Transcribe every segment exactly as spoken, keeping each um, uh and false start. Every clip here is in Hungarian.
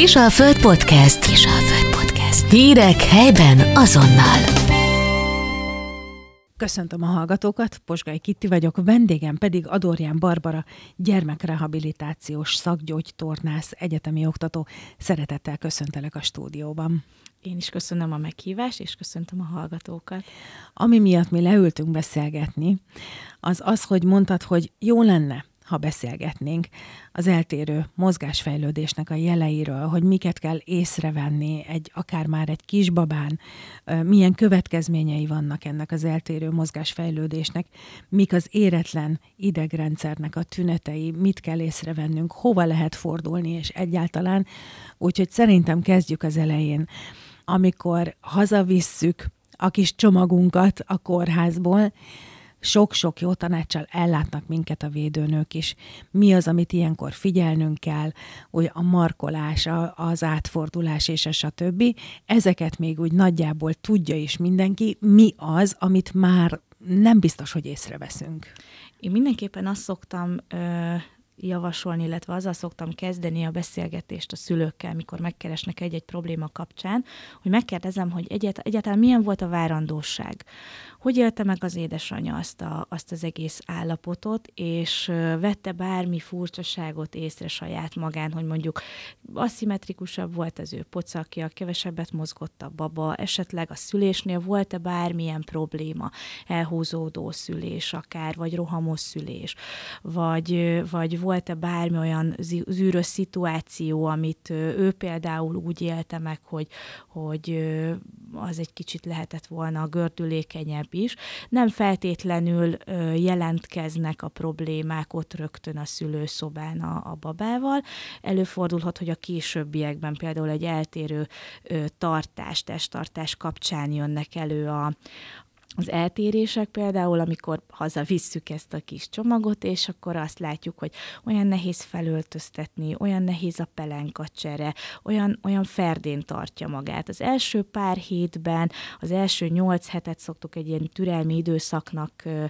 Kisalföld Podcast. Kisalföld Podcast. Hírek helyben azonnal. Köszöntöm a hallgatókat, Posgai Kitti vagyok, vendégem pedig Adorján Barbara, gyermekrehabilitációs szakgyógytornász, egyetemi oktató. Szeretettel köszöntelek a stúdióban. Én is köszönöm a meghívást, és köszöntöm a hallgatókat. Ami miatt mi leültünk beszélgetni, az az, hogy mondtad, hogy jó lenne, ha beszélgetnénk az eltérő mozgásfejlődésnek a jeleiről, hogy miket kell észrevenni egy, akár már egy kisbabán, milyen következményei vannak ennek az eltérő mozgásfejlődésnek, mik az éretlen idegrendszernek a tünetei, mit kell észrevennünk, hova lehet fordulni, és egyáltalán. Úgyhogy szerintem kezdjük az elején. Amikor hazavisszük a kis csomagunkat a kórházból, sok-sok jó tanácssal ellátnak minket a védőnők is. Mi az, amit ilyenkor figyelnünk kell, hogy a markolás, az átfordulás és a stb. Ezeket még úgy nagyjából tudja is mindenki. Mi az, amit már nem biztos, hogy észreveszünk? Én mindenképpen azt szoktam ö, javasolni, illetve azzal szoktam kezdeni a beszélgetést a szülőkkel, mikor megkeresnek egy-egy probléma kapcsán, hogy megkérdezem, hogy egyet, egyáltalán milyen volt a várandóság. Hogy élte meg az édesanyja azt, a, azt az egész állapotot, és vette bármi furcsaságot észre saját magán, hogy mondjuk aszimmetrikusabb volt az ő pocakja, kevesebbet mozgott a baba, esetleg a szülésnél volt-e bármilyen probléma, elhúzódó szülés akár, vagy rohamos szülés, vagy, vagy volt-e bármi olyan zűrös szituáció, amit ő például úgy élte meg, hogy, hogy az egy kicsit lehetett volna gördülékenyebb is. Nem feltétlenül jelentkeznek a problémák ott rögtön a szülőszobán a, a babával. Előfordulhat, hogy a későbbiekben például egy eltérő tartás, testtartás kapcsán jönnek elő a az eltérések, például, amikor hazavisszük ezt a kis csomagot, és akkor azt látjuk, hogy olyan nehéz felöltöztetni, olyan nehéz a pelenkacsere, olyan, olyan ferdén tartja magát. Az első pár hétben, az első nyolc hetet szoktuk egy ilyen türelmi időszaknak ö,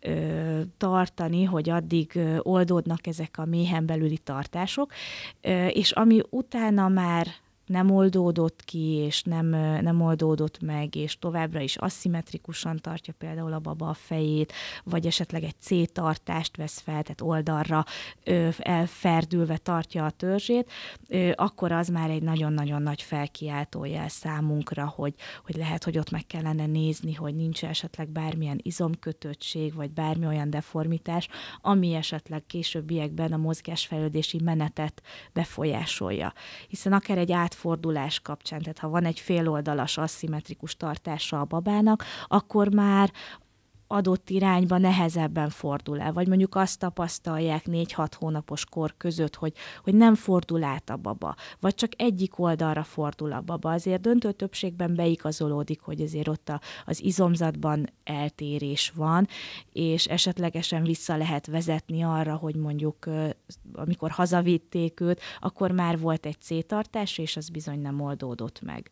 ö, tartani, hogy addig oldódnak ezek a méhen belüli tartások, ö, és ami utána már nem oldódott ki, és nem, nem oldódott meg, és továbbra is aszimmetrikusan tartja például a baba a fejét, vagy esetleg egy C-tartást vesz fel, tehát oldalra elferdülve tartja a törzsét, akkor az már egy nagyon-nagyon nagy felkiáltójel számunkra, hogy, hogy lehet, hogy ott meg kellene nézni, hogy nincs esetleg bármilyen izomkötöttség, vagy bármi olyan deformitás, ami esetleg későbbiekben a mozgásfejlődési menetet befolyásolja. Hiszen akár egy átfordulás kapcsán, tehát ha van egy féloldalas aszimmetrikus tartása a babának, akkor már adott irányba nehezebben fordul el. Vagy mondjuk azt tapasztalják négy-hat hónapos kor között, hogy, hogy nem fordul át a baba, vagy csak egyik oldalra fordul a baba. Azért döntő többségben beigazolódik, hogy azért ott a, az izomzatban eltérés van, és esetlegesen vissza lehet vezetni arra, hogy mondjuk amikor hazavitték őt, akkor már volt egy C-tartás, és az bizony nem oldódott meg.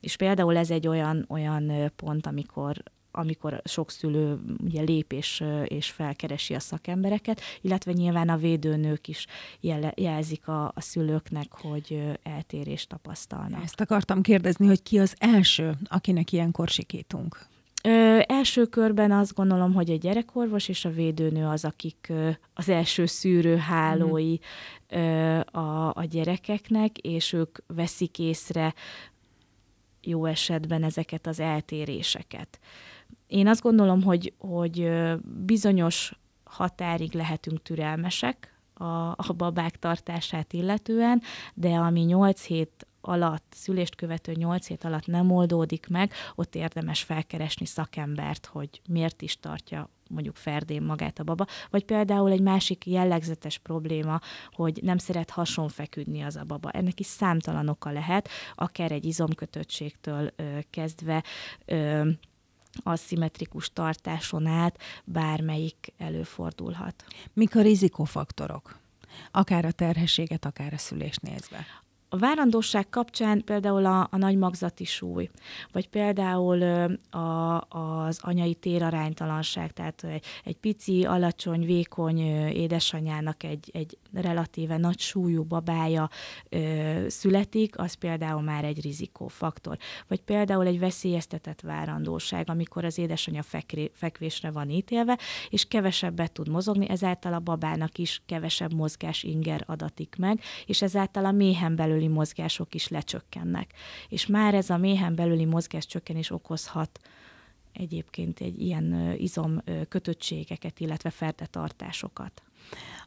És például ez egy olyan, olyan pont, amikor amikor sok szülő ugye lép és, és felkeresi a szakembereket, illetve nyilván a védőnők is jel, jelzik a, a szülőknek, hogy eltérést tapasztalnak. Ezt akartam kérdezni, hogy ki az első, akinek ilyenkor sikítunk? Ö, első körben azt gondolom, hogy a gyerekorvos és a védőnő az, akik ö, az első szűrőhálói ö, a, a gyerekeknek, és ők veszik észre jó esetben ezeket az eltéréseket. Én azt gondolom, hogy, hogy bizonyos határig lehetünk türelmesek a, a babák tartását illetően, de ami nyolc hét alatt, szülést követő nyolc hét alatt nem oldódik meg, ott érdemes felkeresni szakembert, hogy miért is tartja mondjuk ferdén magát a baba, vagy például egy másik jellegzetes probléma, hogy nem szeret hason feküdni az a baba. Ennek is számtalan oka lehet, akár egy izomkötöttségtől ö, kezdve ö, aszimmetrikus tartáson át bármelyik előfordulhat. Mik a rizikófaktorok? Akár a terhességet, akár a szülést nézve. A várandóság kapcsán például a, a nagy magzati súly, vagy például a, az anyai téraránytalanság, tehát egy, egy pici, alacsony, vékony édesanyának egy, egy relatíve nagy súlyú babája ö, születik, az például már egy rizikófaktor. Vagy például egy veszélyeztetett várandóság, amikor az édesanya fekri, fekvésre van ítélve, és kevesebbet tud mozogni, ezáltal a babának is kevesebb mozgásinger adatik meg, és ezáltal a méhen belül mozgások is lecsökkennek. És már ez a méhen belüli mozgáscsökkenés okozhat egyébként egy ilyen izom kötöttségeket, illetve ferdetartásokat.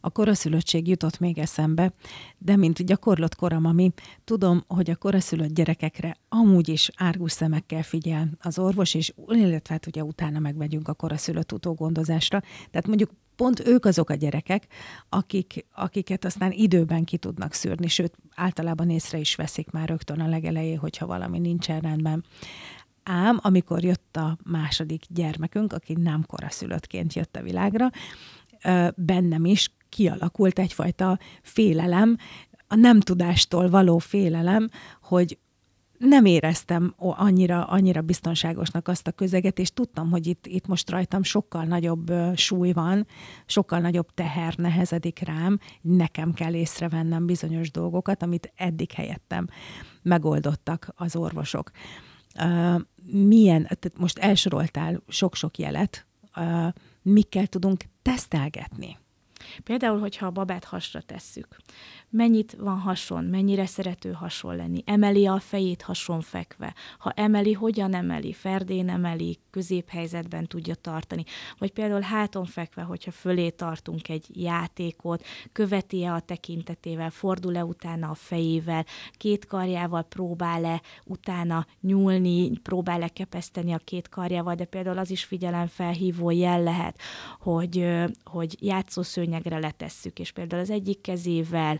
A koraszülöttség jutott még eszembe, de mint gyakorlott koromami, tudom, hogy a koraszülött gyerekekre amúgy is árgus szemekkel figyel az orvos, és illetve hát ugye utána megmegyünk a koraszülött utógondozásra. Tehát mondjuk pont ők azok a gyerekek, akik, akiket aztán időben ki tudnak szűrni, sőt, általában észre is veszik már rögtön a legelején, hogyha valami nincsen rendben. Ám, amikor jött a második gyermekünk, aki nem koraszülöttként jött a világra, bennem is kialakult egyfajta félelem, a nem tudástól való félelem, hogy nem éreztem annyira, annyira biztonságosnak azt a közeget, és tudtam, hogy itt, itt most rajtam sokkal nagyobb súly van, sokkal nagyobb teher nehezedik rám, nekem kell észrevennem bizonyos dolgokat, amit eddig helyettem megoldottak az orvosok. Milyen, most elsoroltál sok-sok jelet, mikkel tudunk tesztelgetni? Például, hogyha a babát hasra tesszük. Mennyit van hason, mennyire szerető hason lenni, emeli a fejét hason fekve, ha emeli, hogyan emeli, ferdén emeli, középhelyzetben tudja tartani, vagy például háton fekve, hogyha fölé tartunk egy játékot, követi-e a tekintetével, fordul-e utána a fejével, két karjával próbál-e utána nyúlni, próbál-e kepeszteni a két karjával, de például az is figyelemfelhívó jel lehet, hogy, hogy játszószőnyegre letesszük, és például az egyik kezével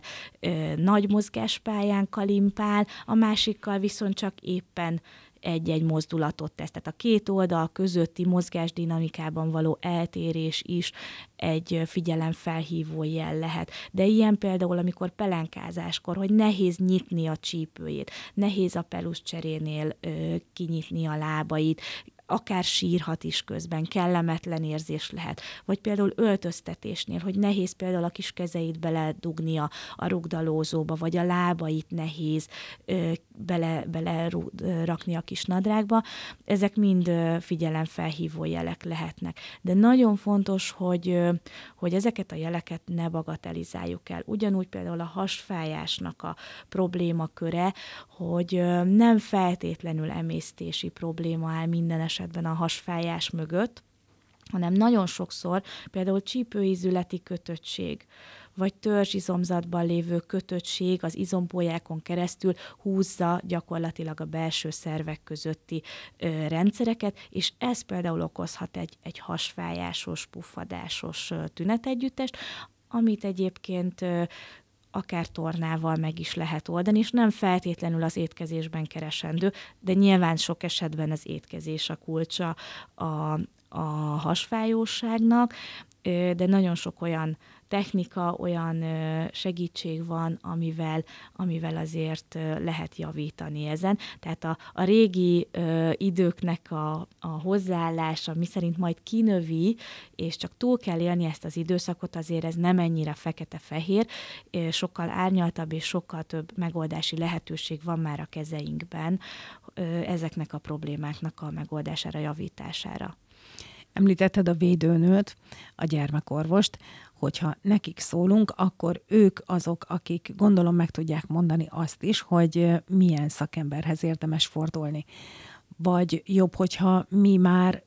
nagy mozgáspályán kalimpál, a másikkal viszont csak éppen egy-egy mozdulatot tesz. Tehát a két oldal közötti mozgásdinamikában való eltérés is egy figyelemfelhívó jel lehet. De ilyen például, amikor pelenkázáskor, hogy nehéz nyitni a csípőjét, nehéz a peluscserénél ö, kinyitni a lábait, akár sírhat is közben, kellemetlen érzés lehet. Vagy például öltöztetésnél, hogy nehéz például a kis kezeit beledugni a, a rugdalózóba, vagy a lábait nehéz ö, bele, bele rúd, ö, rakni a kis nadrágba. Ezek mind ö, figyelemfelhívó jelek lehetnek. De nagyon fontos, hogy, ö, hogy ezeket a jeleket ne bagatelizáljuk el. Ugyanúgy például a hasfájásnak a problémaköre, hogy ö, nem feltétlenül emésztési probléma áll minden esetben a hasfájás mögött, hanem nagyon sokszor például csípőízületi kötöttség, vagy törzsizomzatban lévő kötöttség az izompólyákon keresztül húzza gyakorlatilag a belső szervek közötti ö, rendszereket, és ez például okozhat egy, egy hasfájásos, puffadásos ö, tünetegyüttest, amit egyébként ö, akár tornával meg is lehet oldani, és nem feltétlenül az étkezésben keresendő, de nyilván sok esetben az étkezés a kulcsa a, a hasfájóságnak, de nagyon sok olyan technika, olyan segítség van, amivel, amivel azért lehet javítani ezen. Tehát a, a régi ö, időknek a, a hozzáállása, miszerint majd kinövi, és csak túl kell élni ezt az időszakot, azért ez nem ennyire fekete-fehér, sokkal árnyaltabb és sokkal több megoldási lehetőség van már a kezeinkben ö, ezeknek a problémáknak a megoldására, javítására. Említetted a védőnőt, a gyermekorvost, hogyha nekik szólunk, akkor ők azok, akik gondolom meg tudják mondani azt is, hogy milyen szakemberhez érdemes fordulni. Vagy jobb, hogyha mi már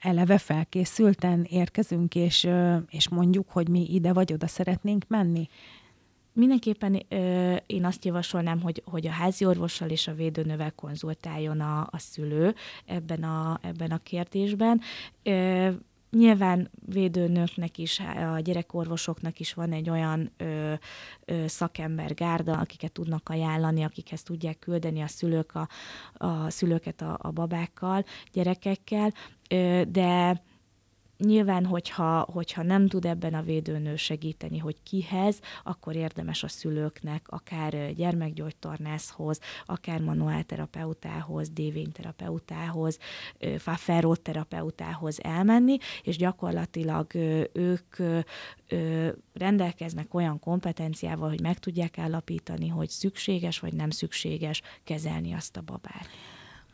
eleve felkészülten érkezünk, és, és mondjuk, hogy mi ide vagy oda szeretnénk menni. Mindenképpen ö, én azt javasolnám, hogy, hogy a házi orvossal és a védőnővel konzultáljon a, a szülő ebben a, ebben a kérdésben. Ö, Nyilván védőnöknek is, a gyerekorvosoknak is van egy olyan ö, ö, szakembergárda, akiket tudnak ajánlani, akikhez tudják küldeni a, szülők a, a szülőket a, a babákkal, gyerekekkel, ö, de Nyilván, hogyha, hogyha nem tud ebben a védőnő segíteni, hogy kihez, akkor érdemes a szülőknek akár gyermekgyógytornászhoz, akár manuálterapeutához, dévényterapeutához, faferóterapeutához elmenni, és gyakorlatilag ők rendelkeznek olyan kompetenciával, hogy meg tudják állapítani, hogy szükséges vagy nem szükséges kezelni azt a babát.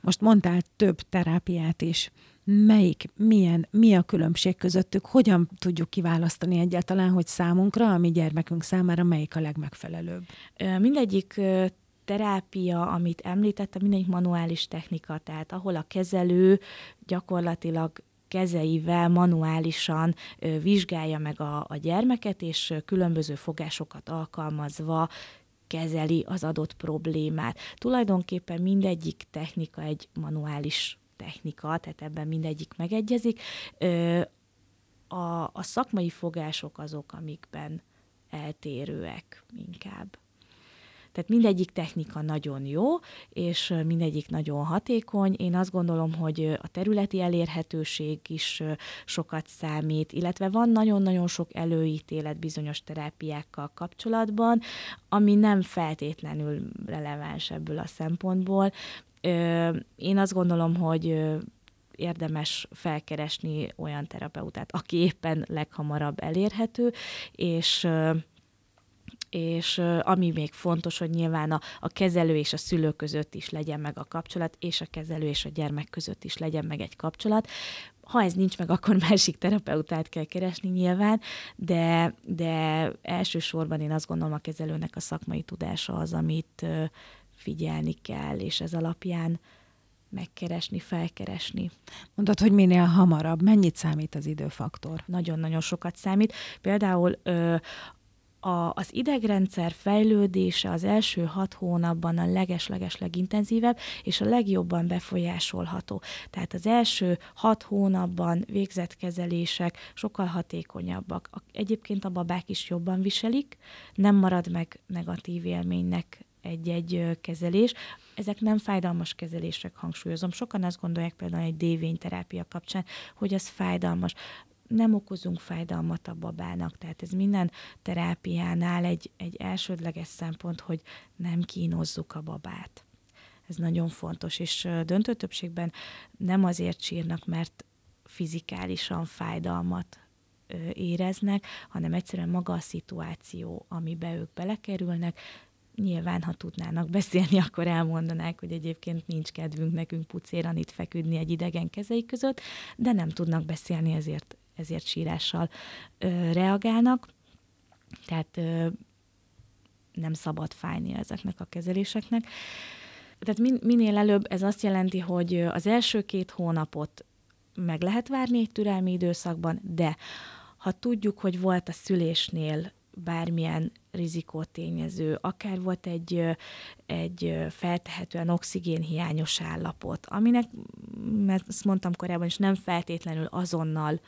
Most mondtál több terápiát is. Melyik, milyen, mi a különbség közöttük, hogyan tudjuk kiválasztani egyáltalán, hogy számunkra, a mi gyermekünk számára melyik a legmegfelelőbb? Mindegyik terápia, amit említettem, mindegyik manuális technika, tehát ahol a kezelő gyakorlatilag kezeivel manuálisan vizsgálja meg a, a gyermeket, és különböző fogásokat alkalmazva kezeli az adott problémát. Tulajdonképpen mindegyik technika egy manuális technika, tehát ebben mindegyik megegyezik. A, a szakmai fogások azok, amikben eltérőek inkább. Tehát mindegyik technika nagyon jó, és mindegyik nagyon hatékony. Én azt gondolom, hogy a területi elérhetőség is sokat számít, illetve van nagyon-nagyon sok előítélet bizonyos terápiákkal kapcsolatban, ami nem feltétlenül releváns ebből a szempontból. Én azt gondolom, hogy érdemes felkeresni olyan terapeutát, aki éppen leghamarabb elérhető, és, és ami még fontos, hogy nyilván a, a kezelő és a szülő között is legyen meg a kapcsolat, és a kezelő és a gyermek között is legyen meg egy kapcsolat. Ha ez nincs meg, akkor másik terapeutát kell keresni nyilván, de, de elsősorban én azt gondolom, a kezelőnek a szakmai tudása az, amit figyelni kell, és ez alapján megkeresni, felkeresni. Mondod, hogy minél hamarabb. Mennyit számít az időfaktor? Nagyon-nagyon sokat számít. Például ö, a, az idegrendszer fejlődése az első hat hónapban a leges-leges legintenzívebb, és a legjobban befolyásolható. Tehát az első hat hónapban végzett kezelések sokkal hatékonyabbak. Egyébként a babák is jobban viselik, nem marad meg negatív élménynek egy-egy kezelés. Ezek nem fájdalmas kezelések, hangsúlyozom. Sokan azt gondolják például egy dévényterápia kapcsán, hogy ez fájdalmas. Nem okozunk fájdalmat a babának, tehát ez minden terápiánál egy, egy elsődleges szempont, hogy nem kínozzuk a babát. Ez nagyon fontos, és döntő többségben nem azért sírnak, mert fizikálisan fájdalmat éreznek, hanem egyszerűen maga a szituáció, amiben ők belekerülnek. Nyilván, ha tudnának beszélni, akkor elmondanák, hogy egyébként nincs kedvünk nekünk pucéran itt feküdni egy idegen kezei között, de nem tudnak beszélni, ezért, ezért sírással ö, reagálnak. Tehát ö, nem szabad fájni ezeknek a kezeléseknek. Tehát min, minél előbb ez azt jelenti, hogy az első két hónapot meg lehet várni egy türelmi időszakban, de ha tudjuk, hogy volt a szülésnél bármilyen rizikótényező, akár volt egy, egy feltehetően oxigénhiányos állapot, aminek, mert azt mondtam korábban is, nem feltétlenül azonnal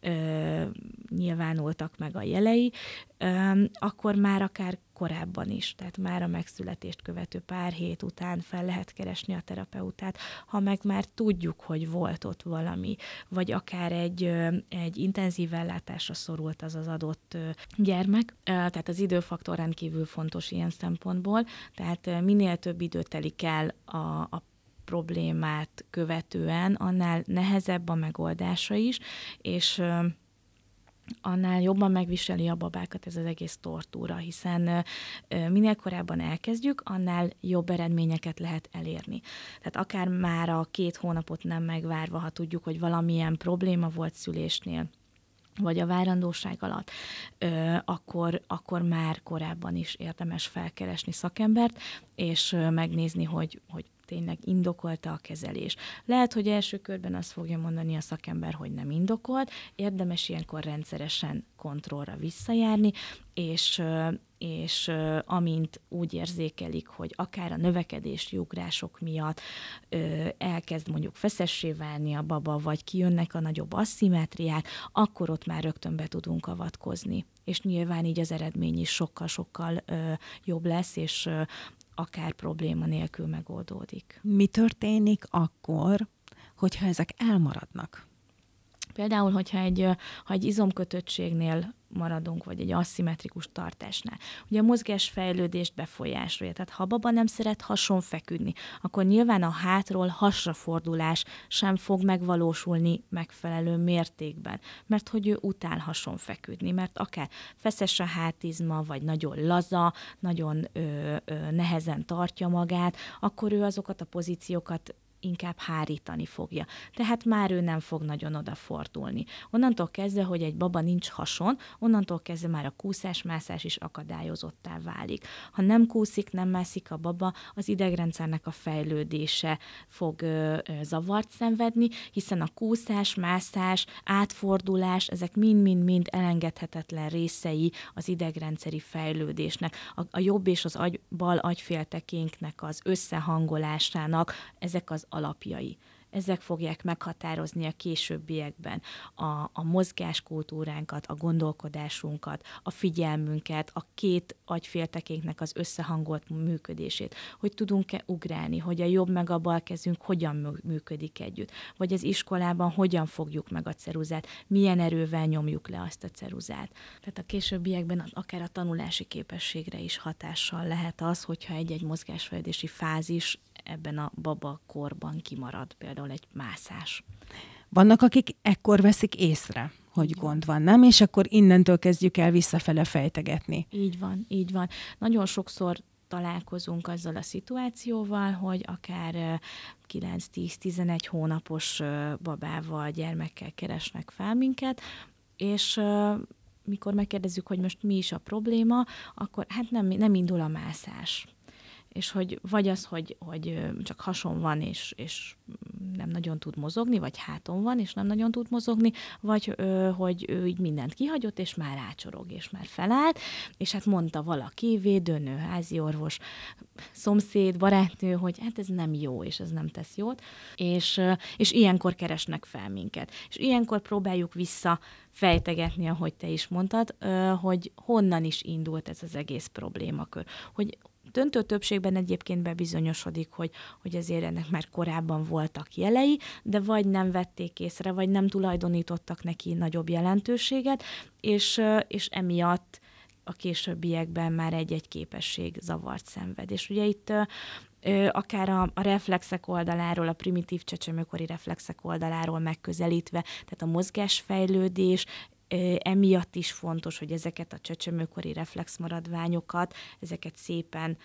ö, nyilvánultak meg a jelei, ö, akkor már akár korábban is, tehát már a megszületést követő pár hét után fel lehet keresni a terapeutát, ha meg már tudjuk, hogy volt ott valami, vagy akár egy, egy intenzív ellátásra szorult az az adott gyermek, tehát az időfaktor rendkívül fontos ilyen szempontból, tehát minél több idő telik el a, a problémát követően, annál nehezebb a megoldása is, és annál jobban megviseli a babákat ez az egész tortúra, hiszen minél korábban elkezdjük, annál jobb eredményeket lehet elérni. Tehát akár már a két hónapot nem megvárva, ha tudjuk, hogy valamilyen probléma volt szülésnél, vagy a várandóság alatt, akkor, akkor már korábban is érdemes felkeresni szakembert, és megnézni, hogy, hogy tényleg indokolta a kezelés. Lehet, hogy első körben azt fogja mondani a szakember, hogy nem indokolt, érdemes ilyenkor rendszeresen kontrollra visszajárni, és, és amint úgy érzékelik, hogy akár a növekedési ugrások miatt elkezd mondjuk feszessé válni a baba, vagy kijönnek a nagyobb asszimetriák, akkor ott már rögtön be tudunk avatkozni. És nyilván így az eredmény is sokkal-sokkal jobb lesz, és akár probléma nélkül megoldódik. Mi történik akkor, hogyha ezek elmaradnak? Például, hogyha egy, ha egy izomkötöttségnél maradunk, vagy egy aszimmetrikus tartásnál. Ugye a mozgásfejlődést befolyásolja, tehát ha baba nem szeret hason feküdni, akkor nyilván a hátról hasrafordulás sem fog megvalósulni megfelelő mértékben, mert hogy ő utál hason feküdni, mert akár feszes a hátizma, vagy nagyon laza, nagyon ö, ö, nehezen tartja magát, akkor ő azokat a pozíciókat inkább hárítani fogja. Tehát már ő nem fog nagyon odafordulni. Onnantól kezdve, hogy egy baba nincs hason, onnantól kezdve már a kúszás-mászás is akadályozottá válik. Ha nem kúszik, nem mászik a baba, az idegrendszernek a fejlődése fog ö, ö, zavart szenvedni, hiszen a kúszás, mászás, átfordulás, ezek mind-mind-mind elengedhetetlen részei az idegrendszeri fejlődésnek. A, a jobb és az agy, bal agyféltekénknek az összehangolásának ezek az alapjai. Ezek fogják meghatározni a későbbiekben a, a mozgáskultúránkat, a gondolkodásunkat, a figyelmünket, a két agyféltekénknek az összehangolt működését, hogy tudunk-e ugrálni, hogy a jobb meg a bal kezünk hogyan működik együtt, vagy az iskolában hogyan fogjuk meg a ceruzát, milyen erővel nyomjuk le azt a ceruzát. Tehát a későbbiekben akár a tanulási képességre is hatással lehet az, hogyha egy-egy mozgásfejlődési fázis ebben a baba korban kimarad, például egy mászás. Vannak, akik ekkor veszik észre, hogy gond van, nem? És akkor innentől kezdjük el visszafele fejtegetni. Így van, így van. Nagyon sokszor találkozunk azzal a szituációval, hogy akár kilenc-tíz-tizenegy hónapos babával, gyermekkel keresnek fel minket, és mikor megkérdezzük, hogy most mi is a probléma, akkor hát nem, nem indul a mászás. És hogy vagy az, hogy, hogy csak hason van, és, és nem nagyon tud mozogni, vagy háton van, és nem nagyon tud mozogni, vagy hogy ő így mindent kihagyott, és már ácsorog, és már felállt, és hát mondta valaki, védőnő, házi orvos, szomszéd, barátnő, hogy hát ez nem jó, és ez nem tesz jót, és, és ilyenkor keresnek fel minket. És ilyenkor próbáljuk vissza fejtegetni, ahogy te is mondtad, hogy honnan is indult ez az egész problémakör. Hogy döntő többségben egyébként bebizonyosodik, hogy, hogy ezért ennek már korábban voltak jelei, de vagy nem vették észre, vagy nem tulajdonítottak neki nagyobb jelentőséget, és, és emiatt a későbbiekben már egy-egy képesség zavart szenved. És ugye itt akár a, a reflexek oldaláról, a primitív csecsemőkori reflexek oldaláról megközelítve, tehát a mozgásfejlődés, emiatt is fontos, hogy ezeket a csecsemőkori reflexmaradványokat, ezeket szépen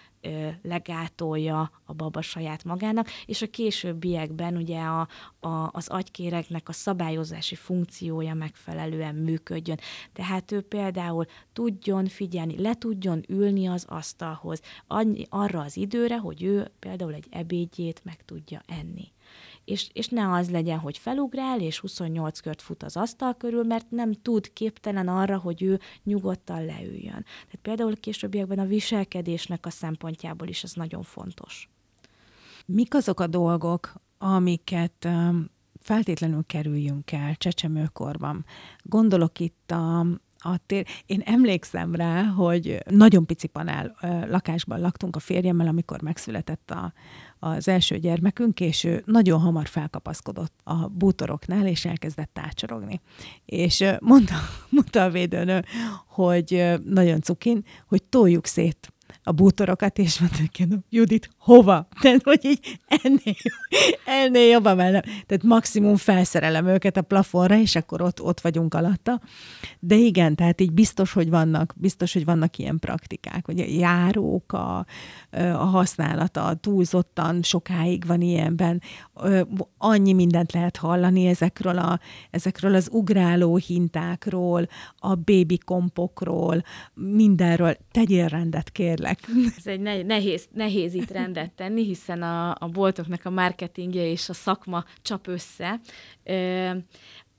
legátolja a baba saját magának, és a későbbiekben ugye a, a, az agykéregnek a szabályozási funkciója megfelelően működjön. Tehát ő például tudjon figyelni, le tudjon ülni az asztalhoz, arra az időre, hogy ő például egy ebédjét meg tudja enni. És, és ne az legyen, hogy felugrál, és huszonnyolc kört fut az asztal körül, mert nem tud, képtelen arra, hogy ő nyugodtan leüljön. Tehát például későbbiekben a viselkedésnek a szempontjából is ez nagyon fontos. Mik azok a dolgok, amiket feltétlenül kerüljünk el csecsemőkorban? Gondolok itt a... A tér. Én emlékszem rá, hogy nagyon pici panel lakásban laktunk a férjemmel, amikor megszületett a, az első gyermekünk, és ő nagyon hamar felkapaszkodott a bútoroknál, és elkezdett ácsorogni. És mondta, mondta a védőnő, hogy nagyon cukin, hogy toljuk szét a bútorokat, és mondták, Judit, hova? Tehát, hogy így ennél, ennél jobban már nem. Tehát maximum felszerelem őket a plafonra, és akkor ott, ott vagyunk alatta. De igen, tehát így biztos, hogy vannak, biztos, hogy vannak ilyen praktikák, hogy a járók, a, a használata túlzottan sokáig van ilyenben. Annyi mindent lehet hallani ezekről, a, ezekről az ugráló hintákról, a bébikompokról, mindenről. Tegyél rendet, kérlek. Ez egy nehéz, nehéz itt rendet tenni, hiszen a, a boltoknak a marketingje és a szakma csap össze. Ö,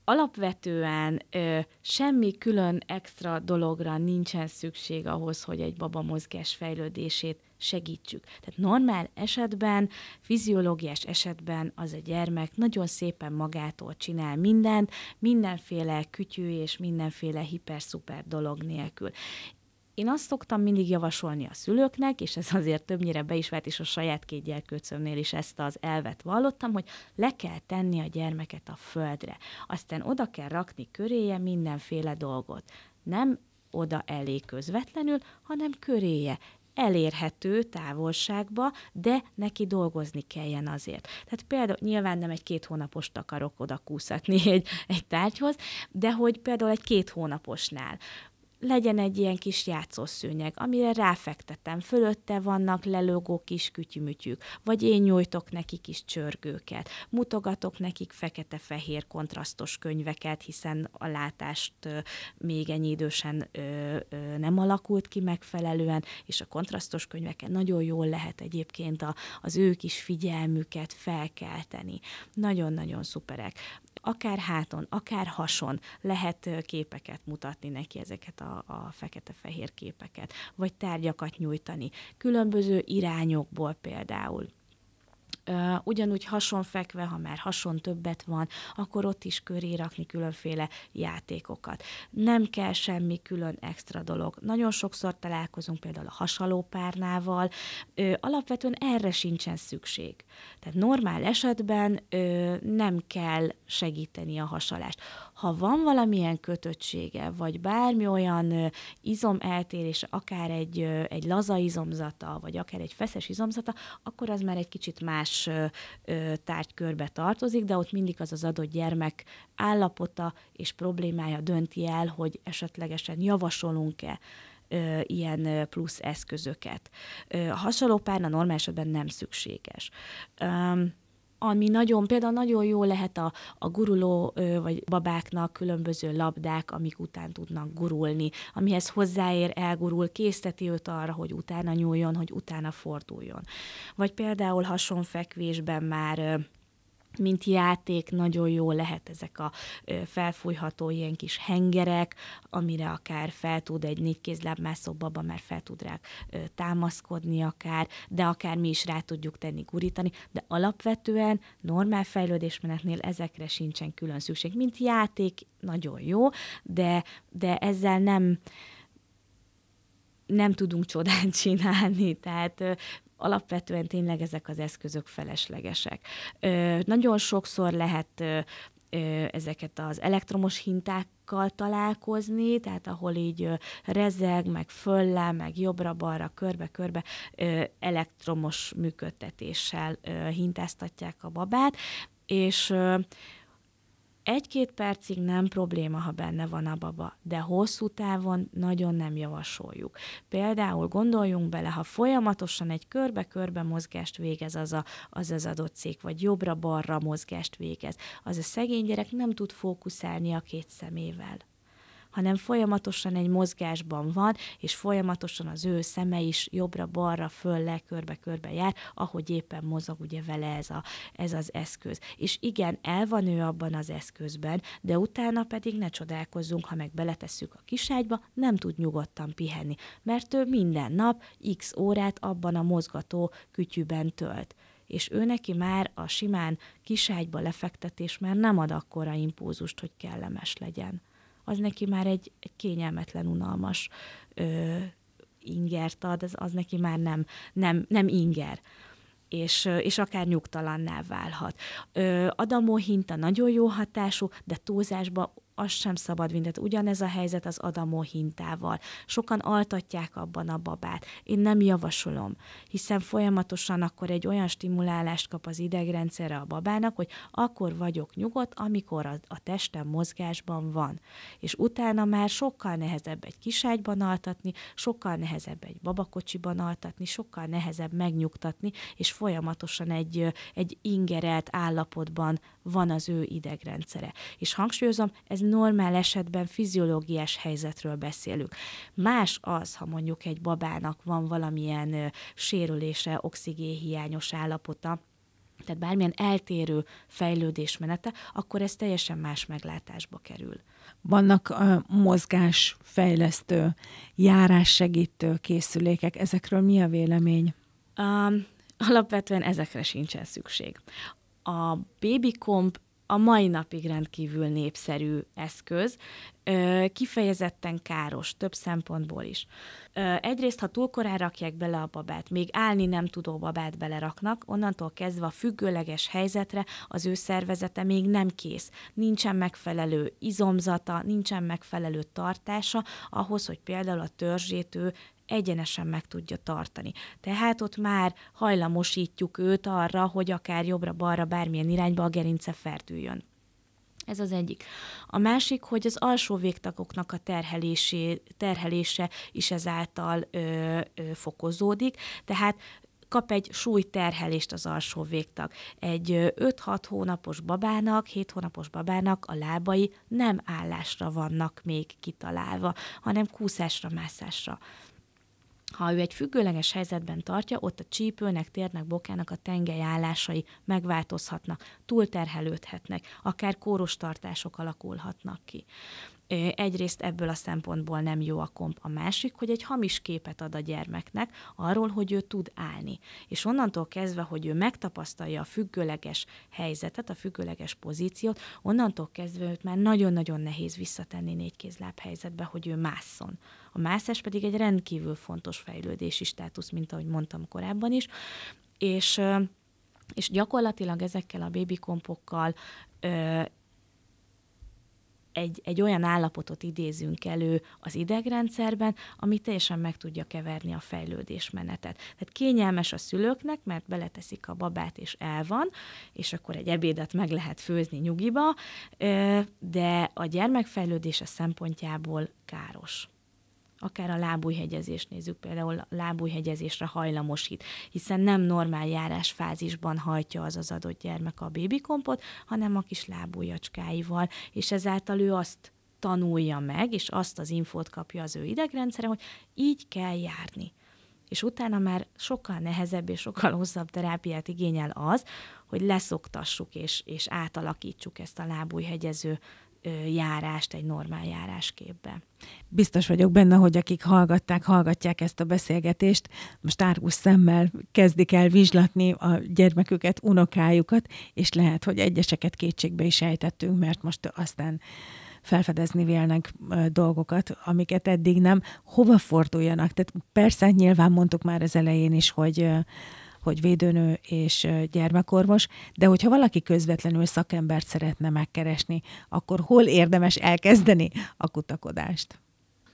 alapvetően ö, semmi külön extra dologra nincsen szükség ahhoz, hogy egy baba mozgás fejlődését segítsük. Tehát normál esetben, fiziológiás esetben az a gyermek nagyon szépen magától csinál mindent, mindenféle kütyű és mindenféle hiper-szuper dolog nélkül. Én azt szoktam mindig javasolni a szülőknek, és ez azért többnyire be is vált, és a saját két gyerkőcömnél is ezt az elvet vallottam, hogy le kell tenni a gyermeket a földre. Aztán oda kell rakni köréje mindenféle dolgot. Nem oda elé közvetlenül, hanem köréje. Elérhető távolságba, de neki dolgozni kelljen azért. Tehát például nyilván nem egy két hónapost akarok oda kúszatni egy, egy tárgyhoz, de hogy például egy két hónaposnál legyen egy ilyen kis játszószőnyeg, amire ráfektetem, fölötte vannak lelógó kis kütyümütyük, vagy én nyújtok neki kis csörgőket, mutogatok nekik fekete-fehér kontrasztos könyveket, hiszen a látást még ennyi idősen nem alakult ki megfelelően, és a kontrasztos könyveken nagyon jól lehet egyébként az ő kis figyelmüket felkelteni. Nagyon-nagyon szuperek. Akár háton, akár hason lehet képeket mutatni neki, ezeket a, a fekete-fehér képeket, vagy tárgyakat nyújtani, különböző irányokból például. Ugyanúgy hason fekve, ha már hason többet van, akkor ott is köré rakni különféle játékokat. Nem kell semmi külön extra dolog. Nagyon sokszor találkozunk például a hasalópárnával, alapvetően erre sincsen szükség. Tehát normál esetben nem kell segíteni a hasalást. Ha van valamilyen kötöttsége, vagy bármi olyan izomeltérés, akár egy, egy laza izomzata, vagy akár egy feszes izomzata, akkor az már egy kicsit más tárgykörbe tartozik, de ott mindig az az adott gyermek állapota és problémája dönti el, hogy esetlegesen javasolunk-e ilyen plusz eszközöket. A hasalópárna normál esetben nem szükséges. Ami nagyon, például nagyon jó lehet a, a guruló vagy babáknak különböző labdák, amik után tudnak gurulni, amihez hozzáér, elgurul, készteti őt arra, hogy utána nyúljon, hogy utána forduljon. Vagy például hasonfekvésben már mint játék nagyon jó lehet ezek a felfújható ilyen kis hengerek, amire akár fel tud egy négykézlábmászó baba, már fel tud rá támaszkodni akár, de akár mi is rá tudjuk tenni, gurítani, de alapvetően normál fejlődésmenetnél ezekre sincsen külön szükség. Mint játék nagyon jó, de, de ezzel nem, nem tudunk csodát csinálni, tehát alapvetően tényleg ezek az eszközök feleslegesek. Ö, nagyon sokszor lehet ö, ö, ezeket az elektromos hintákkal találkozni, tehát ahol így ö, rezeg, meg fölle, meg jobbra-balra, körbe-körbe ö, elektromos működtetéssel ö, hintáztatják a babát, és ö, egy-két percig nem probléma, ha benne van a baba, de hosszú távon nagyon nem javasoljuk. Például gondoljunk bele, ha folyamatosan egy körbe-körbe mozgást végez az a, az, az adott cég, vagy jobbra-balra mozgást végez, az a szegény gyerek nem tud fókuszálni a két szemével, hanem folyamatosan egy mozgásban van, és folyamatosan az ő szeme is jobbra-balra, fölle, körbe-körbe jár, ahogy éppen mozog ugye vele ez, a, ez az eszköz. És igen, el van ő abban az eszközben, de utána pedig ne csodálkozzunk, ha meg beletesszük a kiságyba, nem tud nyugodtan pihenni, mert ő minden nap x órát abban a mozgató kütyűben tölt. És ő neki már a simán kiságyba lefektetés már nem ad akkora impulzust, hogy kellemes legyen. Az neki már egy, egy kényelmetlen, unalmas ö, ingert ad, az, az neki már nem, nem, nem inger, és, és akár nyugtalanná válhat. Ö, adamóhinta nagyon jó hatású, de túlzásba az sem szabad vinni. Ugyanez a helyzet az adamóhintával. Sokan altatják abban a babát. Én nem javasolom, hiszen folyamatosan akkor egy olyan stimulálást kap az idegrendszerre a babának, hogy akkor vagyok nyugodt, amikor a, a testem mozgásban van. És utána már sokkal nehezebb egy kiságyban altatni, sokkal nehezebb egy babakocsiban altatni, sokkal nehezebb megnyugtatni, és folyamatosan egy, egy ingerelt állapotban van az ő idegrendszere. És hangsúlyozom, ez normál esetben fiziológiás helyzetről beszélünk. Más az, ha mondjuk egy babának van valamilyen ö, sérülése, oxigénhiányos állapota, tehát bármilyen eltérő fejlődésmenete, akkor ez teljesen más meglátásba kerül. Vannak a mozgásfejlesztő, járássegítő készülékek, ezekről mi a vélemény? Um, alapvetően ezekre sincsen szükség. A babykomp a mai napig rendkívül népszerű eszköz, kifejezetten káros, több szempontból is. Egyrészt, ha túl korán rakják bele a babát, még állni nem tudó babát beleraknak, onnantól kezdve a függőleges helyzetre az ő szervezete még nem kész. Nincsen megfelelő izomzata, nincsen megfelelő tartása ahhoz, hogy például a törzsét ő egyenesen meg tudja tartani. Tehát ott már hajlamosítjuk őt arra, hogy akár jobbra-balra, bármilyen irányba a gerince ferdüljön. Ez az egyik. A másik, hogy az alsó végtagoknak a terhelése is ezáltal ö, ö, fokozódik, tehát kap egy súlyterhelést az alsó végtag. Egy öt-hat hónapos babának, hét hónapos babának a lábai nem állásra vannak még kitalálva, hanem kúszásra, mászásra. Ha ő egy függőleges helyzetben tartja, ott a csípőnek, térnek, bokának a tengely állásai megváltozhatnak, túlterhelődhetnek, akár kóros tartások alakulhatnak ki. Egyrészt ebből a szempontból nem jó a komp. A másik, hogy egy hamis képet ad a gyermeknek arról, hogy ő tud állni. És onnantól kezdve, hogy ő megtapasztalja a függőleges helyzetet, a függőleges pozíciót, onnantól kezdve őt már nagyon-nagyon nehéz visszatenni négykézláb helyzetbe, hogy ő másszon. A mászás pedig egy rendkívül fontos fejlődési státusz, mint ahogy mondtam korábban is, és, és gyakorlatilag ezekkel a bébikompokkal Egy, egy olyan állapotot idézünk elő az idegrendszerben, ami teljesen meg tudja keverni a fejlődésmenetet. Tehát kényelmes a szülőknek, mert beleteszik a babát, és el van, és akkor egy ebédet meg lehet főzni nyugiba, de a gyermekfejlődése szempontjából káros. Akár a lábújhegyezést nézzük, például a lábújhegyezésre hajlamosít, hiszen nem normál járásfázisban hajtja az az adott gyermek a bébikompot, hanem a kis lábújacskáival, és ezáltal ő azt tanulja meg, és azt az infót kapja az ő idegrendszere, hogy így kell járni. És utána már sokkal nehezebb és sokkal hosszabb terápiát igényel az, hogy leszoktassuk és, és átalakítsuk ezt a lábújhegyező járást egy normál járásképbe. Biztos vagyok benne, hogy akik hallgatták, hallgatják ezt a beszélgetést, most árgus szemmel kezdik el vizslatni a gyermeküket, unokájukat, és lehet, hogy egyeseket kétségbe is ejtettünk, mert most aztán felfedezni vélnek dolgokat, amiket eddig nem. Hova forduljanak? Tehát persze, nyilván mondtuk már az elején is, hogy hogy védőnő és gyermekorvos, de hogyha valaki közvetlenül szakembert szeretne megkeresni, akkor hol érdemes elkezdeni a kutakodást?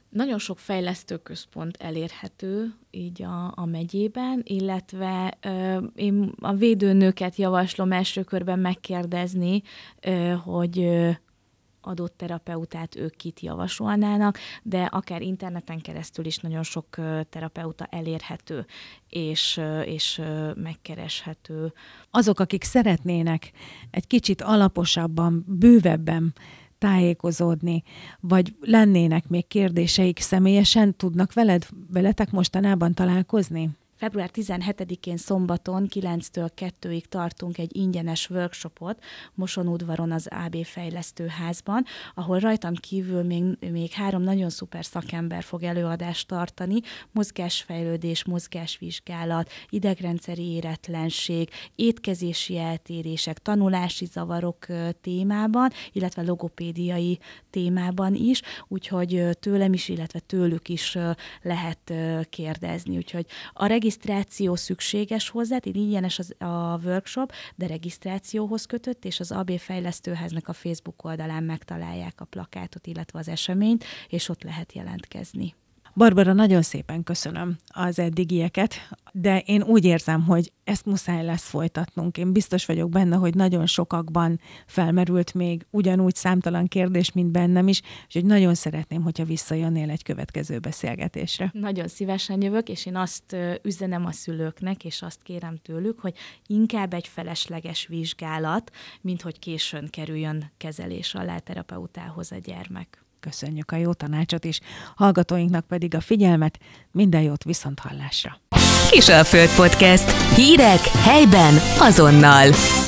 Nagyon sok fejlesztőközpont elérhető így a, a megyében, illetve ö, én a védőnőket javaslom első körben megkérdezni, ö, hogy... Ö, adott terapeutát ők kit javasolnának, de akár interneten keresztül is nagyon sok terapeuta elérhető és, és megkereshető. Azok, akik szeretnének egy kicsit alaposabban, bővebben tájékozódni, vagy lennének még kérdéseik személyesen, tudnak veled, veletek mostanában találkozni? február tizenhetedikén szombaton kilenctől kettőig tartunk egy ingyenes workshopot Mosonudvaron az á bé Fejlesztőházban, ahol rajtam kívül még, még három nagyon szuper szakember fog előadást tartani, mozgásfejlődés, mozgásvizsgálat, idegrendszeri éretlenség, étkezési eltérések, tanulási zavarok témában, illetve logopédiai témában is, úgyhogy tőlem is, illetve tőlük is lehet kérdezni, úgyhogy a regisztráció regisztráció szükséges hozzá, így ingyenes az, a workshop, de regisztrációhoz kötött, és az á bé Fejlesztőháznak a Facebook oldalán megtalálják a plakátot, illetve az eseményt, és ott lehet jelentkezni. Barbara, nagyon szépen köszönöm az eddigieket, de én úgy érzem, hogy ezt muszáj lesz folytatnunk. Én biztos vagyok benne, hogy nagyon sokakban felmerült még ugyanúgy számtalan kérdés, mint bennem is, és hogy nagyon szeretném, hogyha visszajönnél egy következő beszélgetésre. Nagyon szívesen jövök, és én azt üzenem a szülőknek, és azt kérem tőlük, hogy inkább egy felesleges vizsgálat, mint hogy későn kerüljön kezelés alá terapeutához a gyermek. Köszönjük a jó tanácsot is, hallgatóinknak pedig a figyelmet, minden jót, viszonthallásra! Kisalföld Podcast. Hírek helyben, azonnal!